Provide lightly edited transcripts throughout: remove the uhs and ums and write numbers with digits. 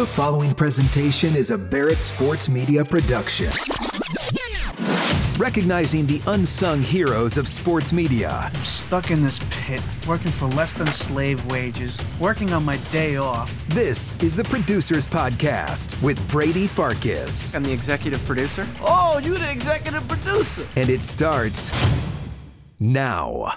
The following presentation is a Barrett Sports Media production. Recognizing the unsung heroes of sports media. I'm stuck in this pit, working for less than slave wages, working on my day off. This is the Producers Podcast with Brady Farkas. I'm the executive producer. Oh, you're the executive producer. And it starts now.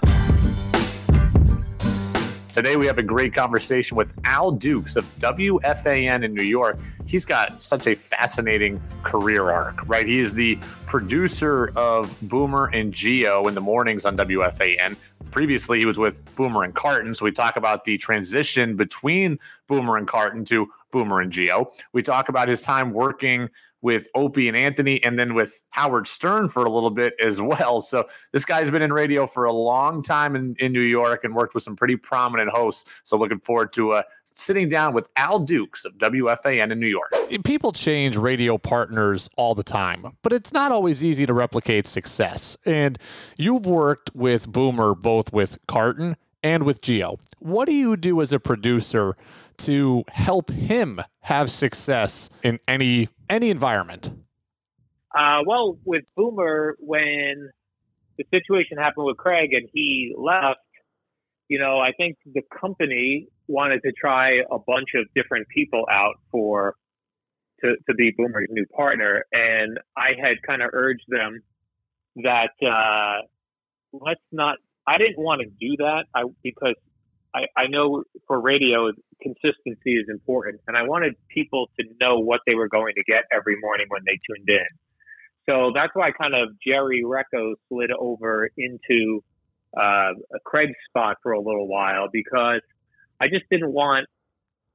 Today we have a great conversation with Al Dukes of WFAN in New York. He's got such a fascinating career arc, right? He is the producer of Boomer and Geo in the mornings on WFAN. Previously, he was with Boomer and Carton. So we talk about the transition between Boomer and Carton to Boomer and Geo. We talk about his time working with Opie and Anthony and then with Howard Stern for a little bit as well. So this guy's been in radio for a long time in New York and worked with some pretty prominent hosts. So looking forward to sitting down with Al Dukes of WFAN in New York. People change radio partners all the time, but it's not always easy to replicate success. And you've worked with Boomer, both with Carton and with Geo. What do you do as a producer to help him have success in any environment? Well, with Boomer, when the situation happened with Craig and he left, I think the company wanted to try a bunch of different people out to be Boomer's new partner. And I had kind of urged them that I didn't want to do that because I know for radio, consistency is important. And I wanted people to know what they were going to get every morning when they tuned in. So that's why kind of Jerry Recco slid over into Craig's spot for a little while, because I just didn't want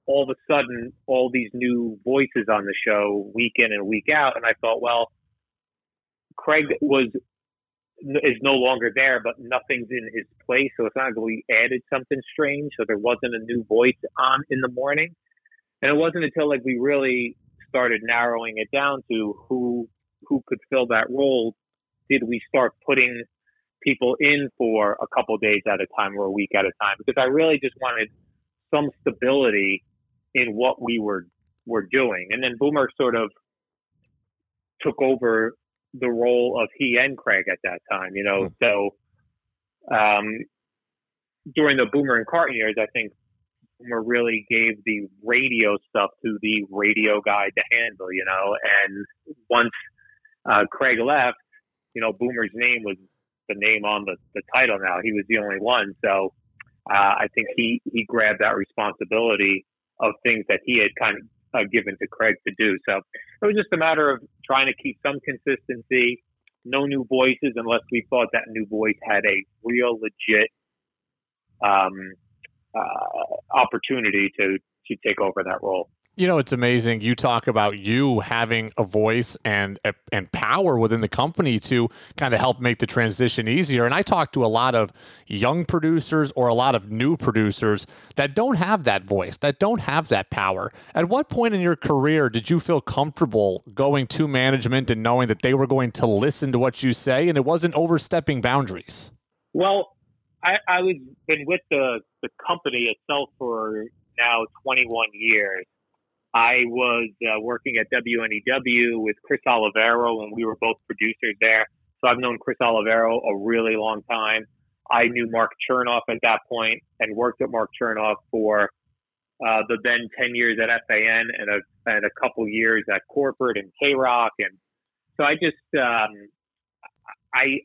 all of a sudden all these new voices on the show week in and week out. And I thought, well, Craig is no longer there, but nothing's in his place. So it's not like we added something strange. So there wasn't a new voice on in the morning. And it wasn't until like we really started narrowing it down to who could fill that role did we start putting people in for a couple of days at a time or a week at a time, because I really just wanted some stability in what we were doing. And then Boomer sort of took over the role of he and Craig at that time, So during the Boomer and Carton years, I think Boomer really gave the radio stuff to the radio guy to handle, And once Craig left, Boomer's name was the name on the title now. He was the only one. So I think he grabbed that responsibility of things that he had kind of given to Craig to do. So it was just a matter of trying to keep some consistency, no new voices, unless we thought that new voice had a real legit opportunity to take over that role. It's amazing. You talk about you having a voice and power within the company to kind of help make the transition easier. And I talk to a lot of young producers or a lot of new producers that don't have that voice, that don't have that power. At what point in your career did you feel comfortable going to management and knowing that they were going to listen to what you say and it wasn't overstepping boundaries? Well, I was been with the company itself for now 21 years. I was working at WNEW with Chris Oliviero, and we were both producers there. So I've known Chris Oliviero a really long time. I knew Mark Chernoff at that point and worked with Mark Chernoff for the then 10 years at FAN and a couple years at corporate and K-Rock. And so I just I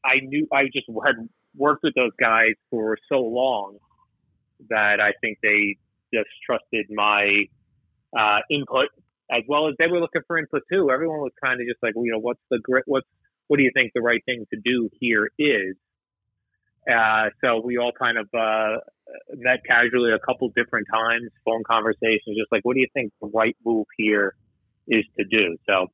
just had worked with those guys for so long that I think they just trusted my input, as well as they were looking for input too. Everyone was kind of just like, what's the grit? What do you think the right thing to do here is? So we all kind of met casually a couple different times, phone conversations, just like, what do you think the right move here is to do? So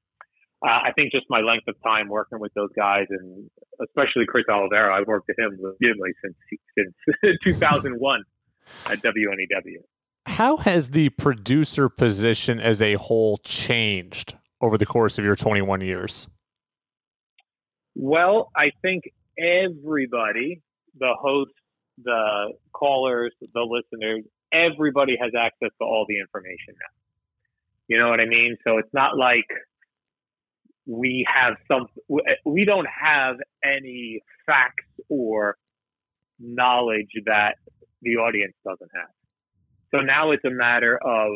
I think just my length of time working with those guys, and especially Chris Oliviero, I've worked with him legitimately since 2001 at WNEW. How has the producer position as a whole changed over the course of your 21 years? Well, I think everybody, the hosts, the callers, the listeners, everybody has access to all the information now. You know what I mean? So it's not like we don't have any facts or knowledge that the audience doesn't have. So now it's a matter of,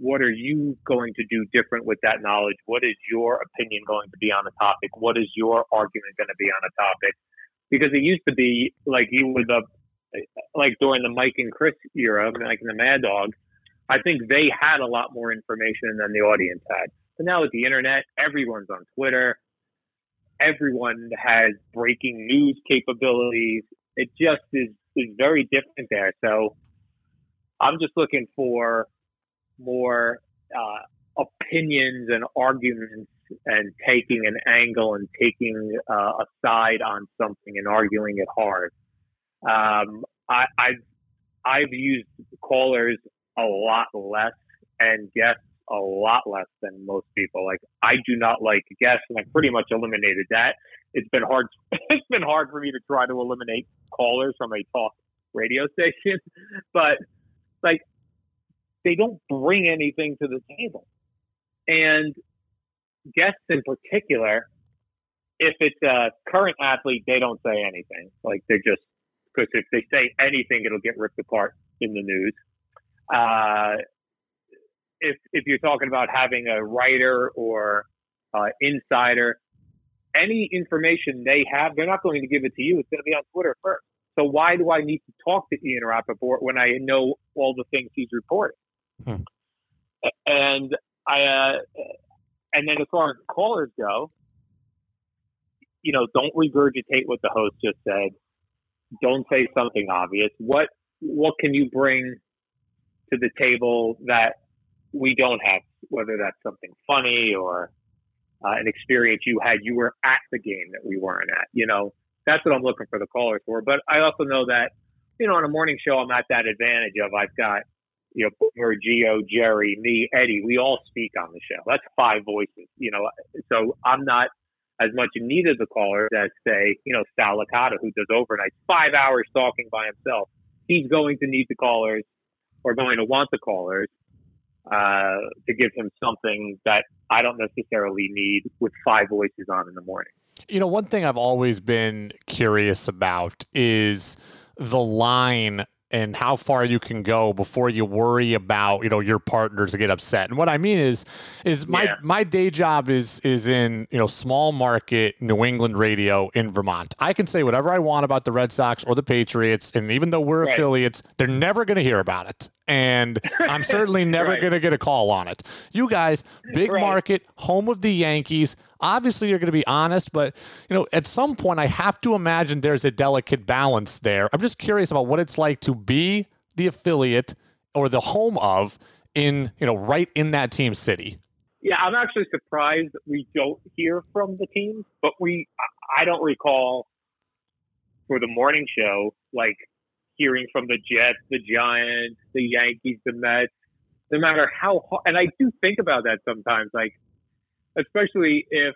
what are you going to do different with that knowledge? What is your opinion going to be on the topic? What is your argument going to be on a topic? Because it used to be like you would, like during the Mike and Chris era, like in the Mad Dog, I think they had a lot more information than the audience had. But now with the internet, everyone's on Twitter. Everyone has breaking news capabilities. It just is very different there. So I'm just looking for more opinions and arguments and taking an angle and taking a side on something and arguing it hard. I've used callers a lot less and guests a lot less than most people. Like, I do not like guests, and I pretty much eliminated that. It's been hard for me to try to eliminate callers from a talk radio station, but like, they don't bring anything to the table. And guests in particular, if it's a current athlete, they don't say anything. Like, they're just, because if they say anything, it'll get ripped apart in the news. If you're talking about having a writer or insider, any information they have, they're not going to give it to you. It's going to be on Twitter first. So why do I need to talk to Ian Rappaport when I know all the things he's reporting? And then as far as callers go, you know, don't regurgitate what the host just said. Don't say something obvious. What can you bring to the table that we don't have? Whether that's something funny or an experience you had, you were at the game that we weren't at, you know. That's what I'm looking for the callers for. But I also know that, you know, on a morning show, I'm at that advantage of, I've got, you know, Boomer, Gio, Jerry, me, Eddie, we all speak on the show. That's five voices, you know. So I'm not as much in need of the callers as, say, you know, Sal Licata, who does overnight, 5 hours talking by himself. He's going to need the callers, or going to want the callers, to give him something that I don't necessarily need with five voices on in the morning. You know, one thing I've always been curious about is the line and how far you can go before you worry about, you know, your partners get upset. And what I mean is my day job is in, you know, small market New England radio in Vermont. I can say whatever I want about the Red Sox or the Patriots, and even though we're affiliates, they're never going to hear about it. And I'm certainly never going to get a call on it. You guys, big market, home of the Yankees. Obviously, you're going to be honest, but, you know, at some point, I have to imagine there's a delicate balance there. I'm just curious about what it's like to be the affiliate or the home of, in, you know, right in that team city. Yeah, I'm actually surprised we don't hear from the team, but I don't recall for the morning show, like, hearing from the Jets, the Giants, the Yankees, the Mets, no matter how hard. And I do think about that sometimes, like, especially if,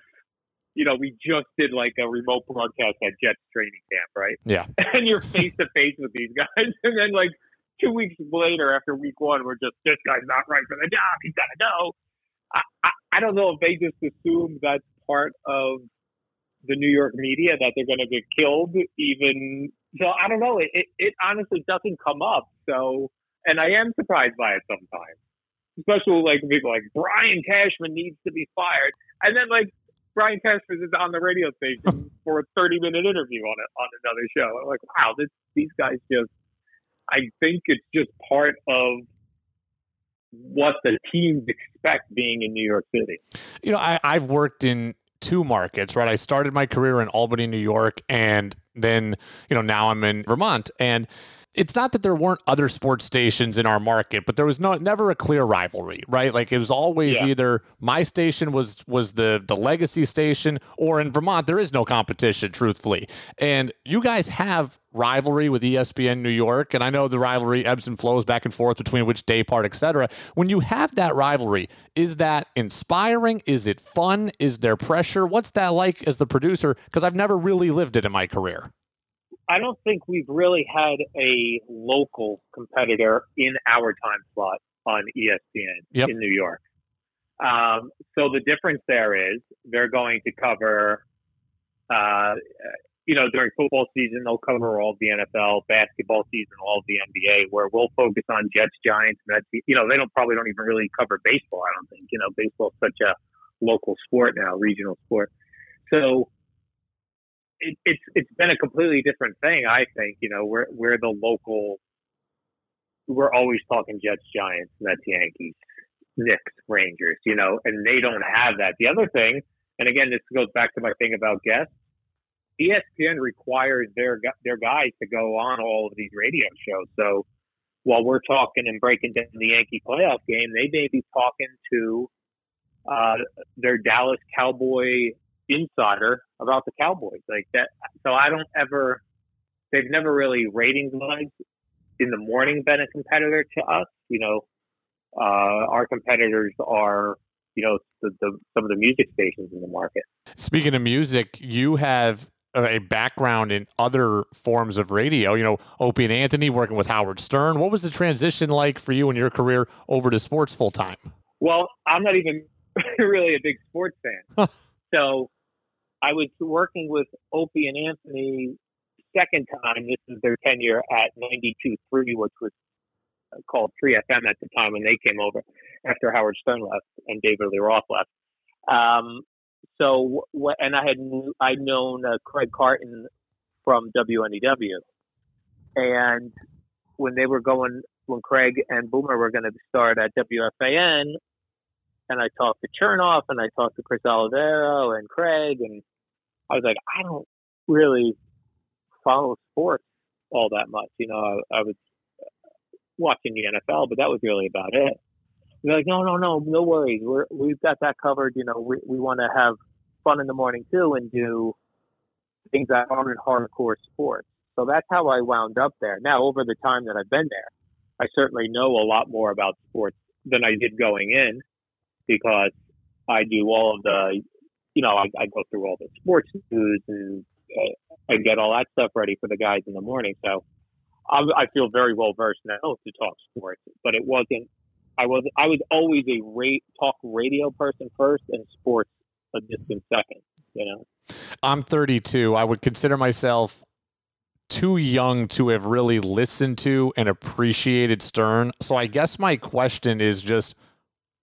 you know, we just did like a remote broadcast at Jets training camp, right? Yeah. And you're face to face with these guys. And then like 2 weeks later, after week one, we're just, this guy's not right for the job. He's got to go. I don't know if they just assume that's part of the New York media, that they're going to get killed even. So I don't know. It honestly doesn't come up. So, and I am surprised by it sometimes, especially like people like Brian Cashman needs to be fired. And then like Brian Cashman is on the radio station for a 30-minute interview on another show. I'm like, wow, these guys just, I think it's just part of what the teams expect being in New York City. You know, I've worked in two markets, right? I started my career in Albany, New York, and then, you know, now I'm in Vermont. And it's not that there weren't other sports stations in our market, but there was never a clear rivalry, right? Like, it was always either my station was the legacy station, or in Vermont, there is no competition, truthfully. And you guys have rivalry with ESPN New York, and I know the rivalry ebbs and flows back and forth between which day part, et cetera. When you have that rivalry, is that inspiring? Is it fun? Is there pressure? What's that like as the producer? Because I've never really lived it in my career. I don't think we've really had a local competitor in our time slot on ESPN in New York. So the difference there is they're going to cover, you know, during football season, they'll cover all of the NFL, basketball season, all of the NBA, where we'll focus on Jets, Giants, Mets. You know, they probably don't even really cover baseball, I don't think. You know, baseball's such a local sport now, regional sport. So it's been a completely different thing, I think. You know, we're the local, we're always talking Jets, Giants, Mets, Yankees, Knicks, Rangers, you know, and they don't have that. The other thing, and again, this goes back to my thing about guests, ESPN requires their guys to go on all of these radio shows. So while we're talking and breaking down the Yankee playoff game, they may be talking to their Dallas Cowboy insider about the Cowboys like that. So I don't ever, they've never really ratings-wise in the morning been a competitor to us. You know, our competitors are, you know, some of the music stations in the market. Speaking of music, you have a background in other forms of radio, you know, Opie and Anthony, working with Howard Stern. What was the transition like for you in your career over to sports full time? Well, I'm not even really a big sports fan. So I was working with Opie and Anthony second time. This is their tenure at 92.3, which was called 3FM at the time when they came over after Howard Stern left and David Lee Roth left. And I'd known Craig Carton from WNEW. And when they were going, when Craig and Boomer were going to start at WFAN, and I talked to Chernoff and I talked to Chris Oliviero and Craig, and I was like, I don't really follow sports all that much. You know, I was watching the NFL, but that was really about it. They're like, no worries. We've got that covered. You know, we want to have fun in the morning too and do things that aren't hardcore sports. So that's how I wound up there. Now, over the time that I've been there, I certainly know a lot more about sports than I did going in, because I do all of the, you know, I go through all the sports news and I get all that stuff ready for the guys in the morning. So I feel very well versed now to talk sports, but it wasn't. I was always a talk radio person first, and sports a distant second. You know, I'm 32. I would consider myself too young to have really listened to and appreciated Stern. So I guess my question is just,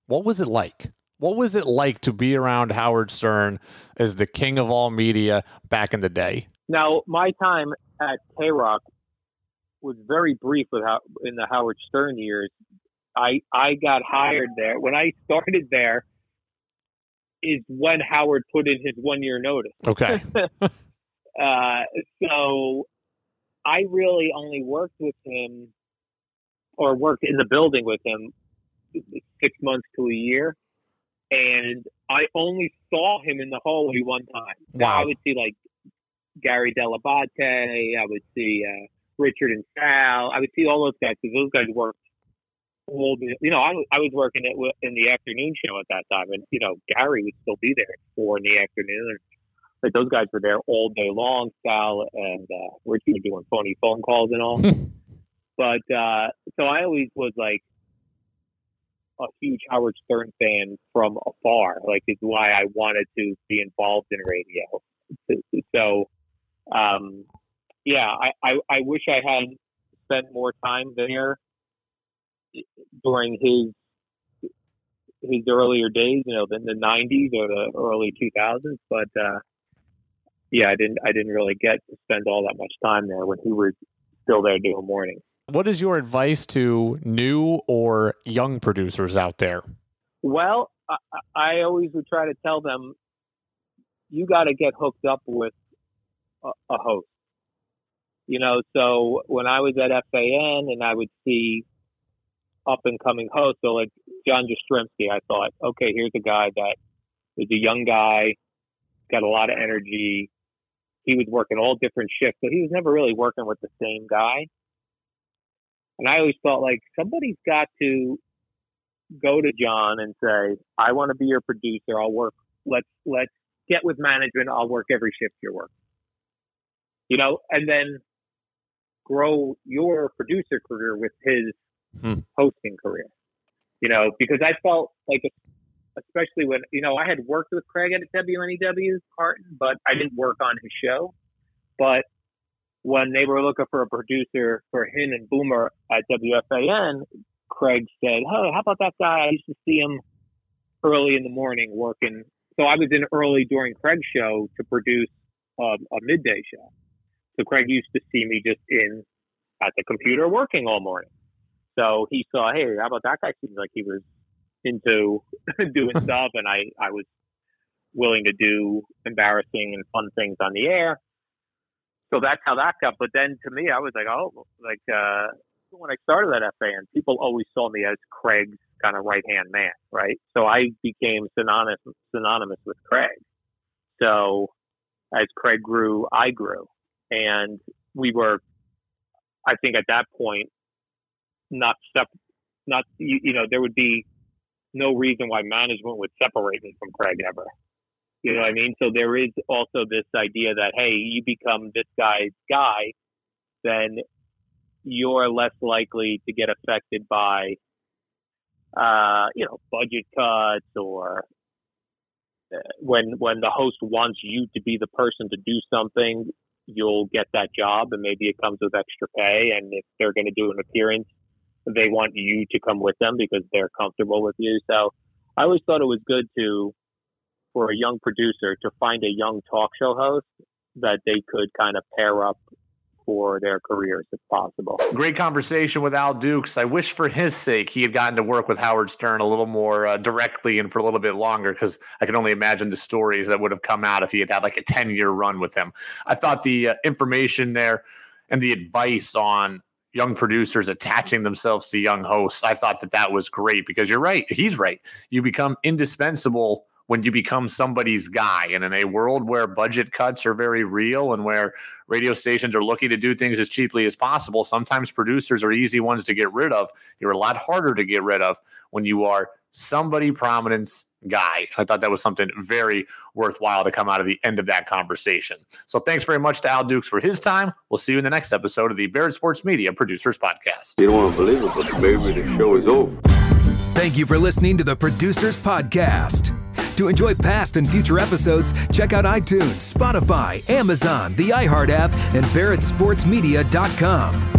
what was it like? What was it like to be around Howard Stern as the king of all media back in the day? Now, my time at K-Rock was very brief in the Howard Stern years. I got hired there. When I started there is when Howard put in his 1-year notice. Okay. So I really only worked with him, or worked in the building with him, 6 months to a year. And I only saw him in the hallway one time. Wow. I would see like Gary DeLabate. I would see Richard and Sal. I would see all those guys, because those guys worked. You know, I was working in the afternoon show at that time, and you know, Gary would still be there at 4 in the afternoon. Like, those guys were there all day long. Sal and Richard were doing phony phone calls and all. But so I always was like a huge Howard Stern fan from afar. Like, it's why I wanted to be involved in radio. So, yeah, I wish I had spent more time there during his earlier days, you know, than the 90s or the early 2000s. But yeah, I didn't really get to spend all that much time there when he was still there doing morning. What is your advice to new or young producers out there? Well, I always would try to tell them, you got to get hooked up with a host. You know, so when I was at FAN and I would see up-and-coming hosts, so like John Jastremski, I thought, okay, here's a guy that is a young guy, got a lot of energy. He was working all different shifts, so he was never really working with the same guy. And I always felt like somebody's got to go to John and say, I want to be your producer. I'll work. Let's get with management. I'll work every shift you're working. You know, and then grow your producer career with his hosting career. You know, because I felt like especially when, you know, I had worked with Craig at WNEW, Carton, but I didn't work on his show. But when they were looking for a producer for him and Boomer at WFAN, Craig said, "Hey, how about that guy? I used to see him early in the morning working." So I was in early during Craig's show to produce a midday show. So Craig used to see me just in at the computer working all morning. So he saw, "Hey, how about that guy? Seems like he was into doing stuff." And I was willing to do embarrassing and fun things on the air. So that's how that got. But then to me, I was like, oh, like when I started at FAN, people always saw me as Craig's kind of right-hand man, right? So I became synonymous with Craig. So as Craig grew, I grew. And we were, I think at that point, there would be no reason why management would separate me from Craig ever. You know what I mean? So there is also this idea that, hey, you become this guy's guy, then you're less likely to get affected by, budget cuts or when the host wants you to be the person to do something, you'll get that job and maybe it comes with extra pay. And if they're going to do an appearance, they want you to come with them because they're comfortable with you. So I always thought it was good for a young producer to find a young talk show host that they could kind of pair up for their careers if possible. Great conversation with Al Dukes. I wish for his sake he had gotten to work with Howard Stern a little more directly and for a little bit longer, because I can only imagine the stories that would have come out if he had had like a 10-year run with him. I thought the information there and the advice on young producers attaching themselves to young hosts, I thought that was great, because you're right. He's right. You become indispensable when you become somebody's guy. And in a world where budget cuts are very real and where radio stations are looking to do things as cheaply as possible, sometimes producers are easy ones to get rid of. You're a lot harder to get rid of when you are somebody prominent's guy. I thought that was something very worthwhile to come out of the end of that conversation. So thanks very much to Al Dukes for his time. We'll see you in the next episode of the Barrett Sports Media Producers Podcast. You don't want to believe it, but maybe the show is over. Thank you for listening to the Producers Podcast. To enjoy past and future episodes, check out iTunes, Spotify, Amazon, the iHeart app, and BarrettSportsMedia.com.